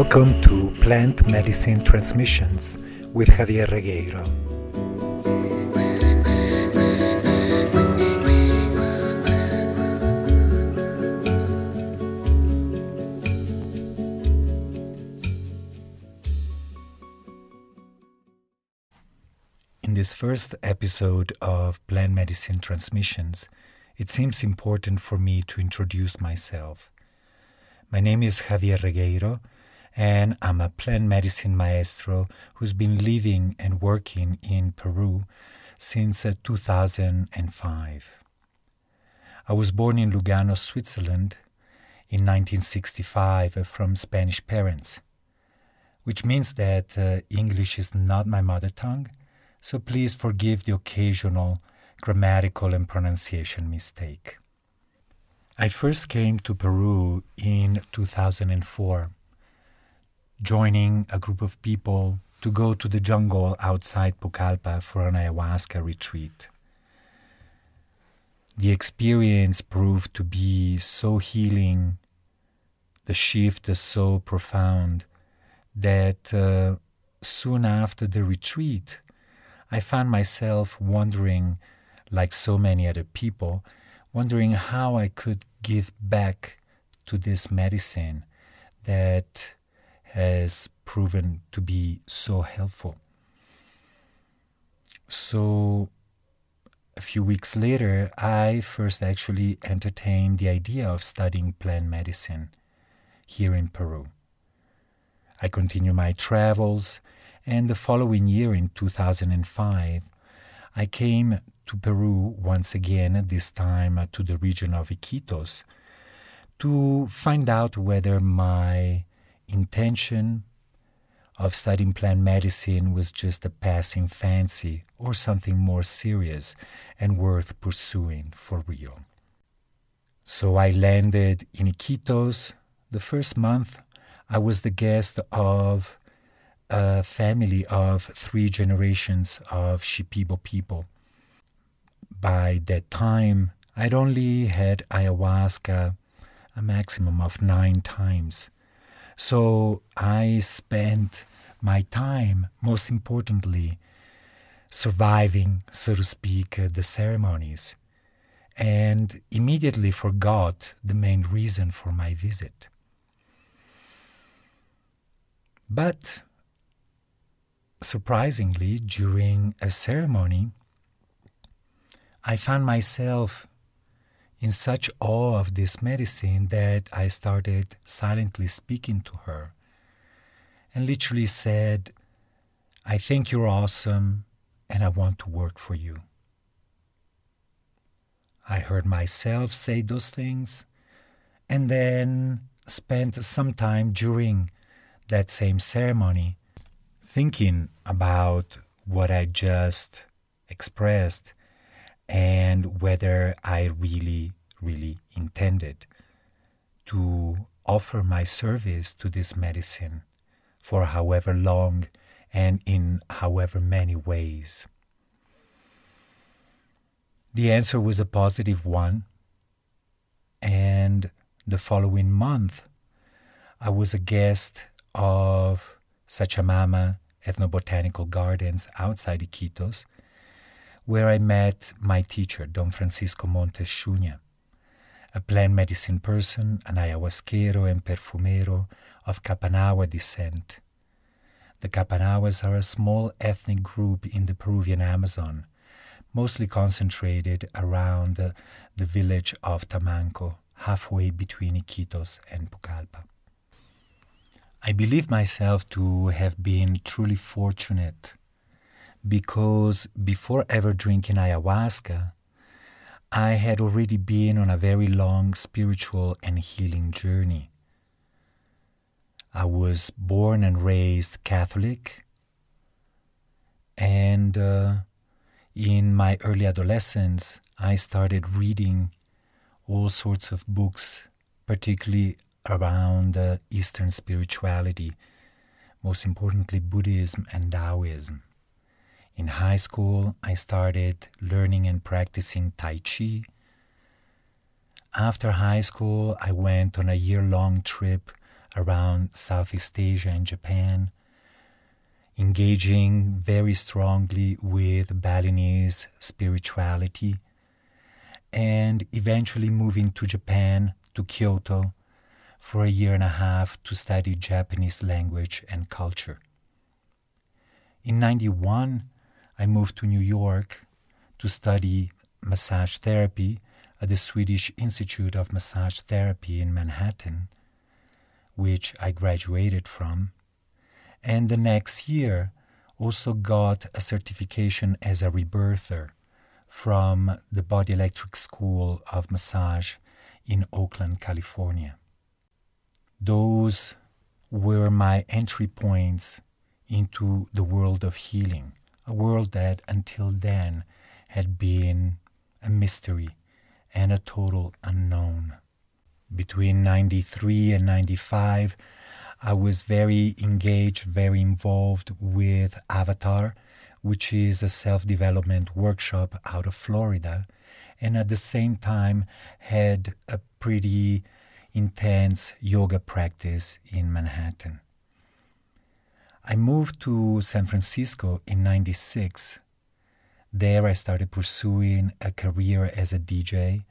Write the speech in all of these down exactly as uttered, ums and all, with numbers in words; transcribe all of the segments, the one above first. Welcome to Plant Medicine Transmissions with Javier Regueiro. In this first episode of Plant Medicine Transmissions, it seems important for me to introduce myself. My name is Javier Regueiro, and I'm a plant medicine maestro who's been living and working in Peru since two thousand five. I was born in Lugano, Switzerland in nineteen sixty-five from Spanish parents, which means that uh, English is not my mother tongue, so please forgive the occasional grammatical and pronunciation mistake. I first came to Peru in two thousand four, joining a group of people to go to the jungle outside Pucallpa for an ayahuasca retreat. The experience proved to be so healing, the shift is so profound, that uh, soon after the retreat, I found myself wondering, like so many other people, wondering how I could give back to this medicine that has proven to be so helpful. So a few weeks later, I first actually entertained the idea of studying plant medicine here in Peru. I continued my travels, and the following year in two thousand five, I came to Peru once again, this time to the region of Iquitos, to find out whether my intention of studying plant medicine was just a passing fancy or something more serious and worth pursuing for real. So I landed in Iquitos. The first month, I was the guest of a family of three generations of Shipibo people. By that time, I'd only had ayahuasca a maximum of nine times. So I spent my time, most importantly, surviving, so to speak, the ceremonies, and immediately forgot the main reason for my visit. But surprisingly, during a ceremony, I found myself in such awe of this medicine that I started silently speaking to her and literally said, "I think you're awesome and I want to work for you." I heard myself say those things and then spent some time during that same ceremony thinking about what I just expressed and whether I really, really intended to offer my service to this medicine for however long and in however many ways. The answer was a positive one, and the following month I was a guest of Sachamama Ethnobotanical Gardens outside Iquitos, where I met my teacher, Don Francisco Montes Xunia, a plant medicine person, an ayahuasquero and perfumero of Capanawa descent. The Capanawas are a small ethnic group in the Peruvian Amazon, mostly concentrated around the village of Tamanco, halfway between Iquitos and Pucallpa. I believe myself to have been truly fortunate, because before ever drinking ayahuasca, I had already been on a very long spiritual and healing journey. I was born and raised Catholic, and uh, in my early adolescence, I started reading all sorts of books, particularly around uh, Eastern spirituality, most importantly Buddhism and Taoism. In high school, I started learning and practicing Tai Chi. After high school, I went on a year-long trip around Southeast Asia and Japan, engaging very strongly with Balinese spirituality, and eventually moving to Japan, to Kyoto, for a year and a half to study Japanese language and culture. In ninety-one, I moved to New York to study massage therapy at the Swedish Institute of Massage Therapy in Manhattan, which I graduated from, and the next year also got a certification as a rebirther from the Body Electric School of Massage in Oakland, California. Those were my entry points into the world of healing, a world that until then had been a mystery and a total unknown. Between ninety-three and ninety-five, I was very engaged, very involved with Avatar, which is a self-development workshop out of Florida, and at the same time had a pretty intense yoga practice in Manhattan. I moved to San Francisco in ninety-six. There I started pursuing a career as a D J,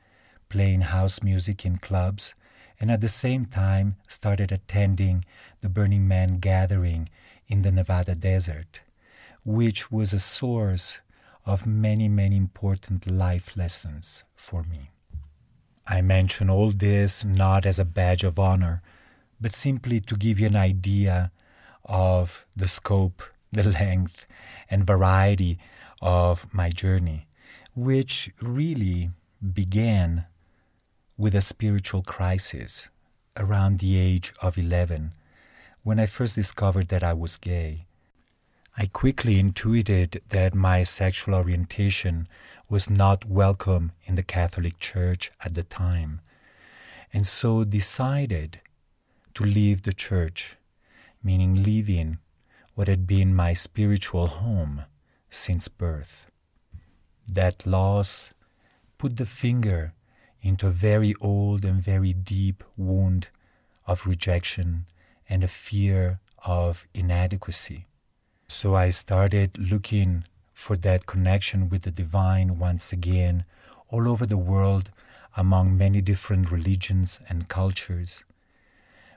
playing house music in clubs, and at the same time started attending the Burning Man gathering in the Nevada desert, which was a source of many, many important life lessons for me. I mention all this not as a badge of honor, but simply to give you an idea of the scope, the length, and variety of my journey, which really began with a spiritual crisis around the age of eleven, when I first discovered that I was gay. I quickly intuited that my sexual orientation was not welcome in the Catholic Church at the time, and so decided to leave the church, meaning leaving what had been my spiritual home since birth. That loss put the finger into a very old and very deep wound of rejection and a fear of inadequacy. So I started looking for that connection with the divine once again, all over the world, among many different religions and cultures.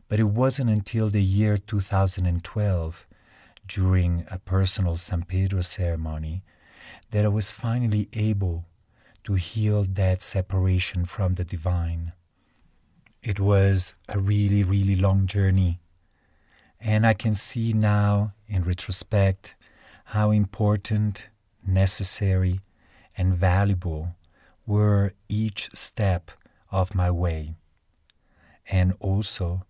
But it wasn't until the year two thousand twelve, during a personal San Pedro ceremony, that I was finally able to heal that separation from the divine. It was a really, really long journey, and I can see now, in retrospect, how important, necessary, and valuable were each step of my way, and also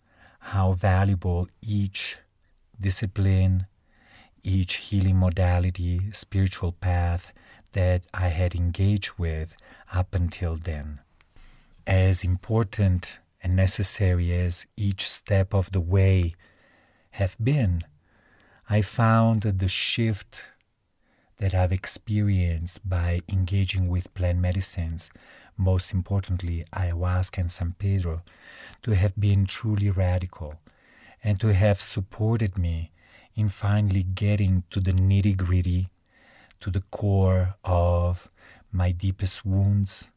how valuable each discipline, each healing modality, spiritual path that I had engaged with up until then. As important and necessary as each step of the way have been, I found the shift that I've experienced by engaging with plant medicines, most importantly ayahuasca and San Pedro, to have been truly radical and to have supported me in finally getting to the nitty-gritty, to the core of my deepest wounds,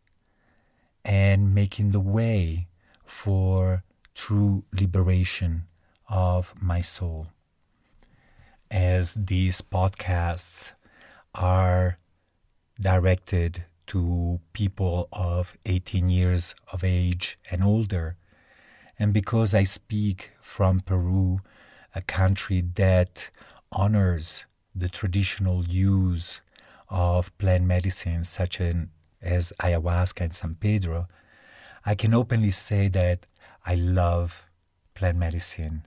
and making the way for true liberation of my soul. As these podcasts are directed to people of eighteen years of age and older, and because I speak from Peru, a country that honors the traditional use of plant medicines such as ayahuasca and San Pedro, I can openly say that I love plant medicine.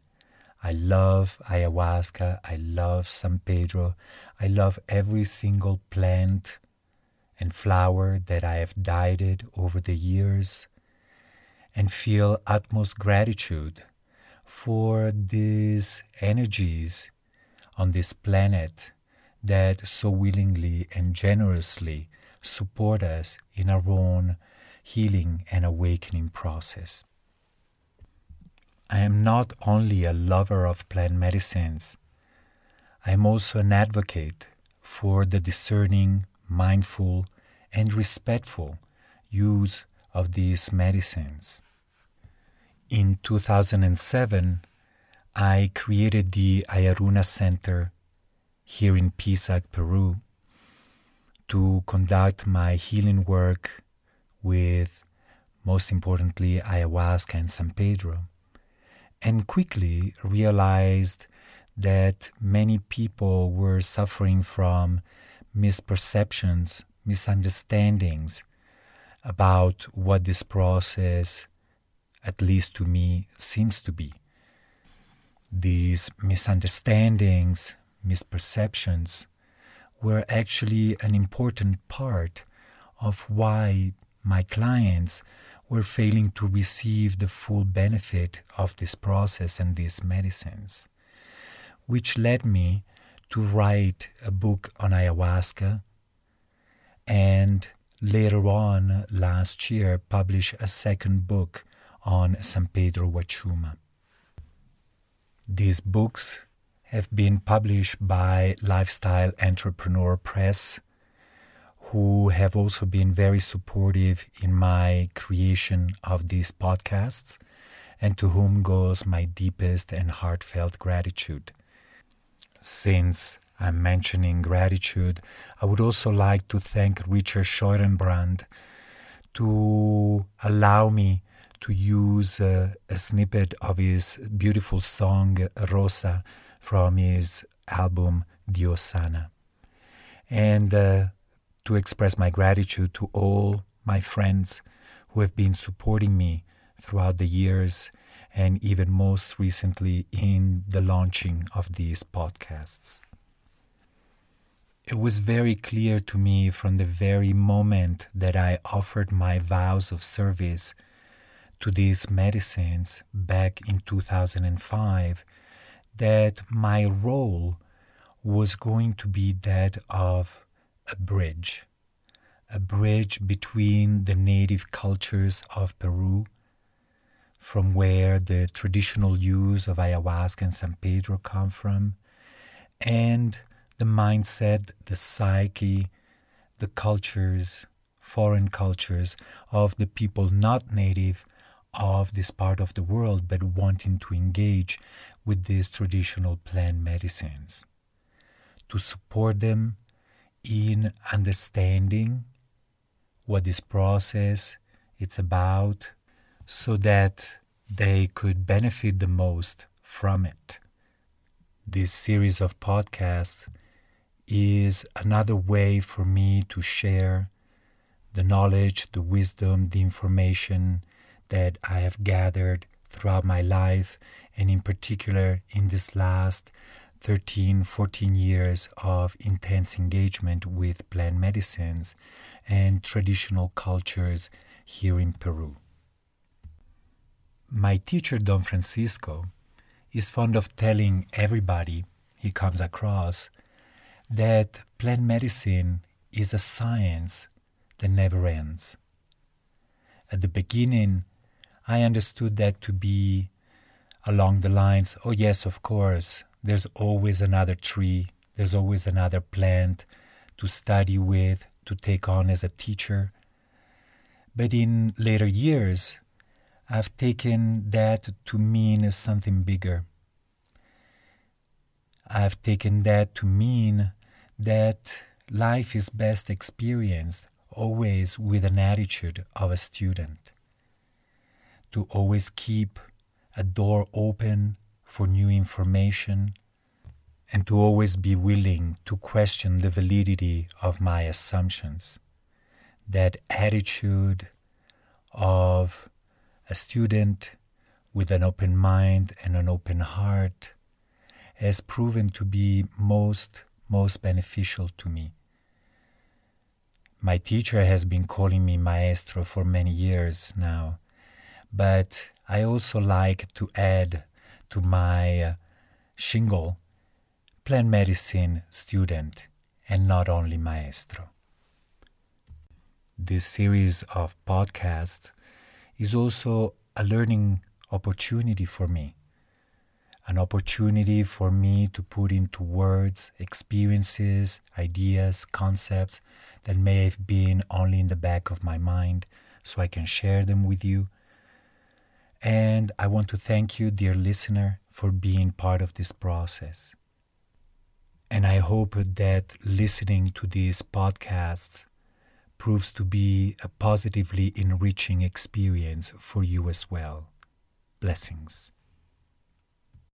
I love ayahuasca, I love San Pedro, I love every single plant and flower that I have dieted over the years, and feel utmost gratitude for these energies on this planet that so willingly and generously support us in our own healing and awakening process. I am not only a lover of plant medicines, I am also an advocate for the discerning, mindful, and respectful use of these medicines. In two thousand seven, I created the Ayaruna Center here in Pisac, Peru, to conduct my healing work with, most importantly, ayahuasca and San Pedro, and quickly realized that many people were suffering from misperceptions, misunderstandings about what this process, at least to me, seems to be. These misunderstandings, misperceptions, were actually an important part of why my clients were failing to receive the full benefit of this process and these medicines, which led me to write a book on ayahuasca and later on last year publish a second book on San Pedro Huachuma. These books have been published by Lifestyle Entrepreneur Press, who have also been very supportive in my creation of these podcasts, and to whom goes my deepest and heartfelt gratitude. Since I'm mentioning gratitude, I would also like to thank Richard Scheurenbrand to allow me to use uh, a snippet of his beautiful song Rosa from his album Diosana, and uh, to express my gratitude to all my friends who have been supporting me throughout the years, and even most recently in the launching of these podcasts. It was very clear to me from the very moment that I offered my vows of service to these medicines back in two thousand five that my role was going to be that of a bridge, a bridge between the native cultures of Peru, from where the traditional use of ayahuasca and San Pedro come from, and the mindset, the psyche, the cultures, foreign cultures of the people not native of this part of the world but wanting to engage with these traditional plant medicines, to support them in understanding what this process is about, so that they could benefit the most from it. This series of podcasts is another way for me to share the knowledge, the wisdom, the information that I have gathered throughout my life, and in particular in this last thirteen, fourteen years of intense engagement with plant medicines and traditional cultures here in Peru. My teacher, Don Francisco, is fond of telling everybody he comes across that plant medicine is a science that never ends. At the beginning, I understood that to be along the lines, oh yes, of course, there's always another tree, there's always another plant to study with, to take on as a teacher. But in later years, I've taken that to mean something bigger. I've taken that to mean that life is best experienced always with an attitude of a student, to always keep a door open for new information, and to always be willing to question the validity of my assumptions. That attitude of a student with an open mind and an open heart has proven to be most, most beneficial to me. My teacher has been calling me maestro for many years now, but I also like to add to my shingle, plant medicine student, and not only maestro. This series of podcasts is also a learning opportunity for me. An opportunity for me to put into words experiences, ideas, concepts that may have been only in the back of my mind, so I can share them with you. And I want to thank you, dear listener, for being part of this process. And I hope that listening to these podcasts proves to be a positively enriching experience for you as well. Blessings.